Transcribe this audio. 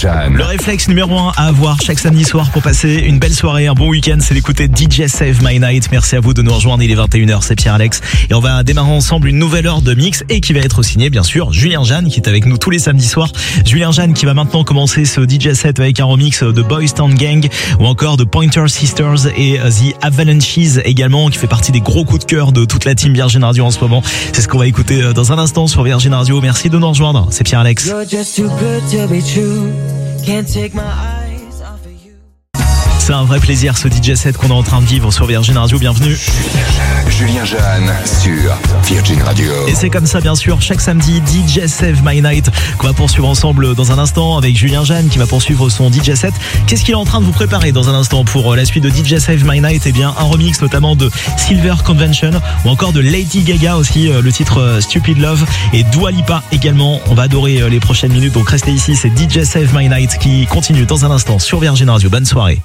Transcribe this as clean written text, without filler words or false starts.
Jeanne. Le réflexe numéro 1 à avoir chaque samedi soir pour passer une belle soirée, un bon week-end, c'est d'écouter DJ Save My Night. Merci à vous de nous rejoindre, il est 21h, c'est Pierre-Alex. Et on va démarrer ensemble une nouvelle heure de mix et qui va être signée bien sûr Julien Jeanne qui est avec nous tous les samedis soirs. Julien Jeanne qui va maintenant commencer ce DJ set avec un remix de Boys Town Gang ou encore de Pointer Sisters et The Avalanches également, qui fait partie des gros coups de cœur de toute la team Virgin Radio en ce moment. C'est ce qu'on va écouter dans un instant sur Virgin Radio. Merci de nous rejoindre, c'est Pierre-Alex. C'est un vrai plaisir ce DJ set qu'on est en train de vivre sur Virgin Radio, bienvenue Julien Jeanne sur Virgin Radio. Et c'est comme ça bien sûr chaque samedi DJ Save My Night qu'on va poursuivre ensemble dans un instant avec Julien Jeanne qui va poursuivre son DJ set. Qu'est-ce qu'il est en train de vous préparer dans un instant pour la suite de DJ Save My Night? Eh bien un remix notamment de Silver Convention ou encore de Lady Gaga aussi, le titre Stupid Love, et Dua Lipa également. On va adorer les prochaines minutes, donc restez ici, c'est DJ Save My Night qui continue dans un instant sur Virgin Radio. Bonne soirée.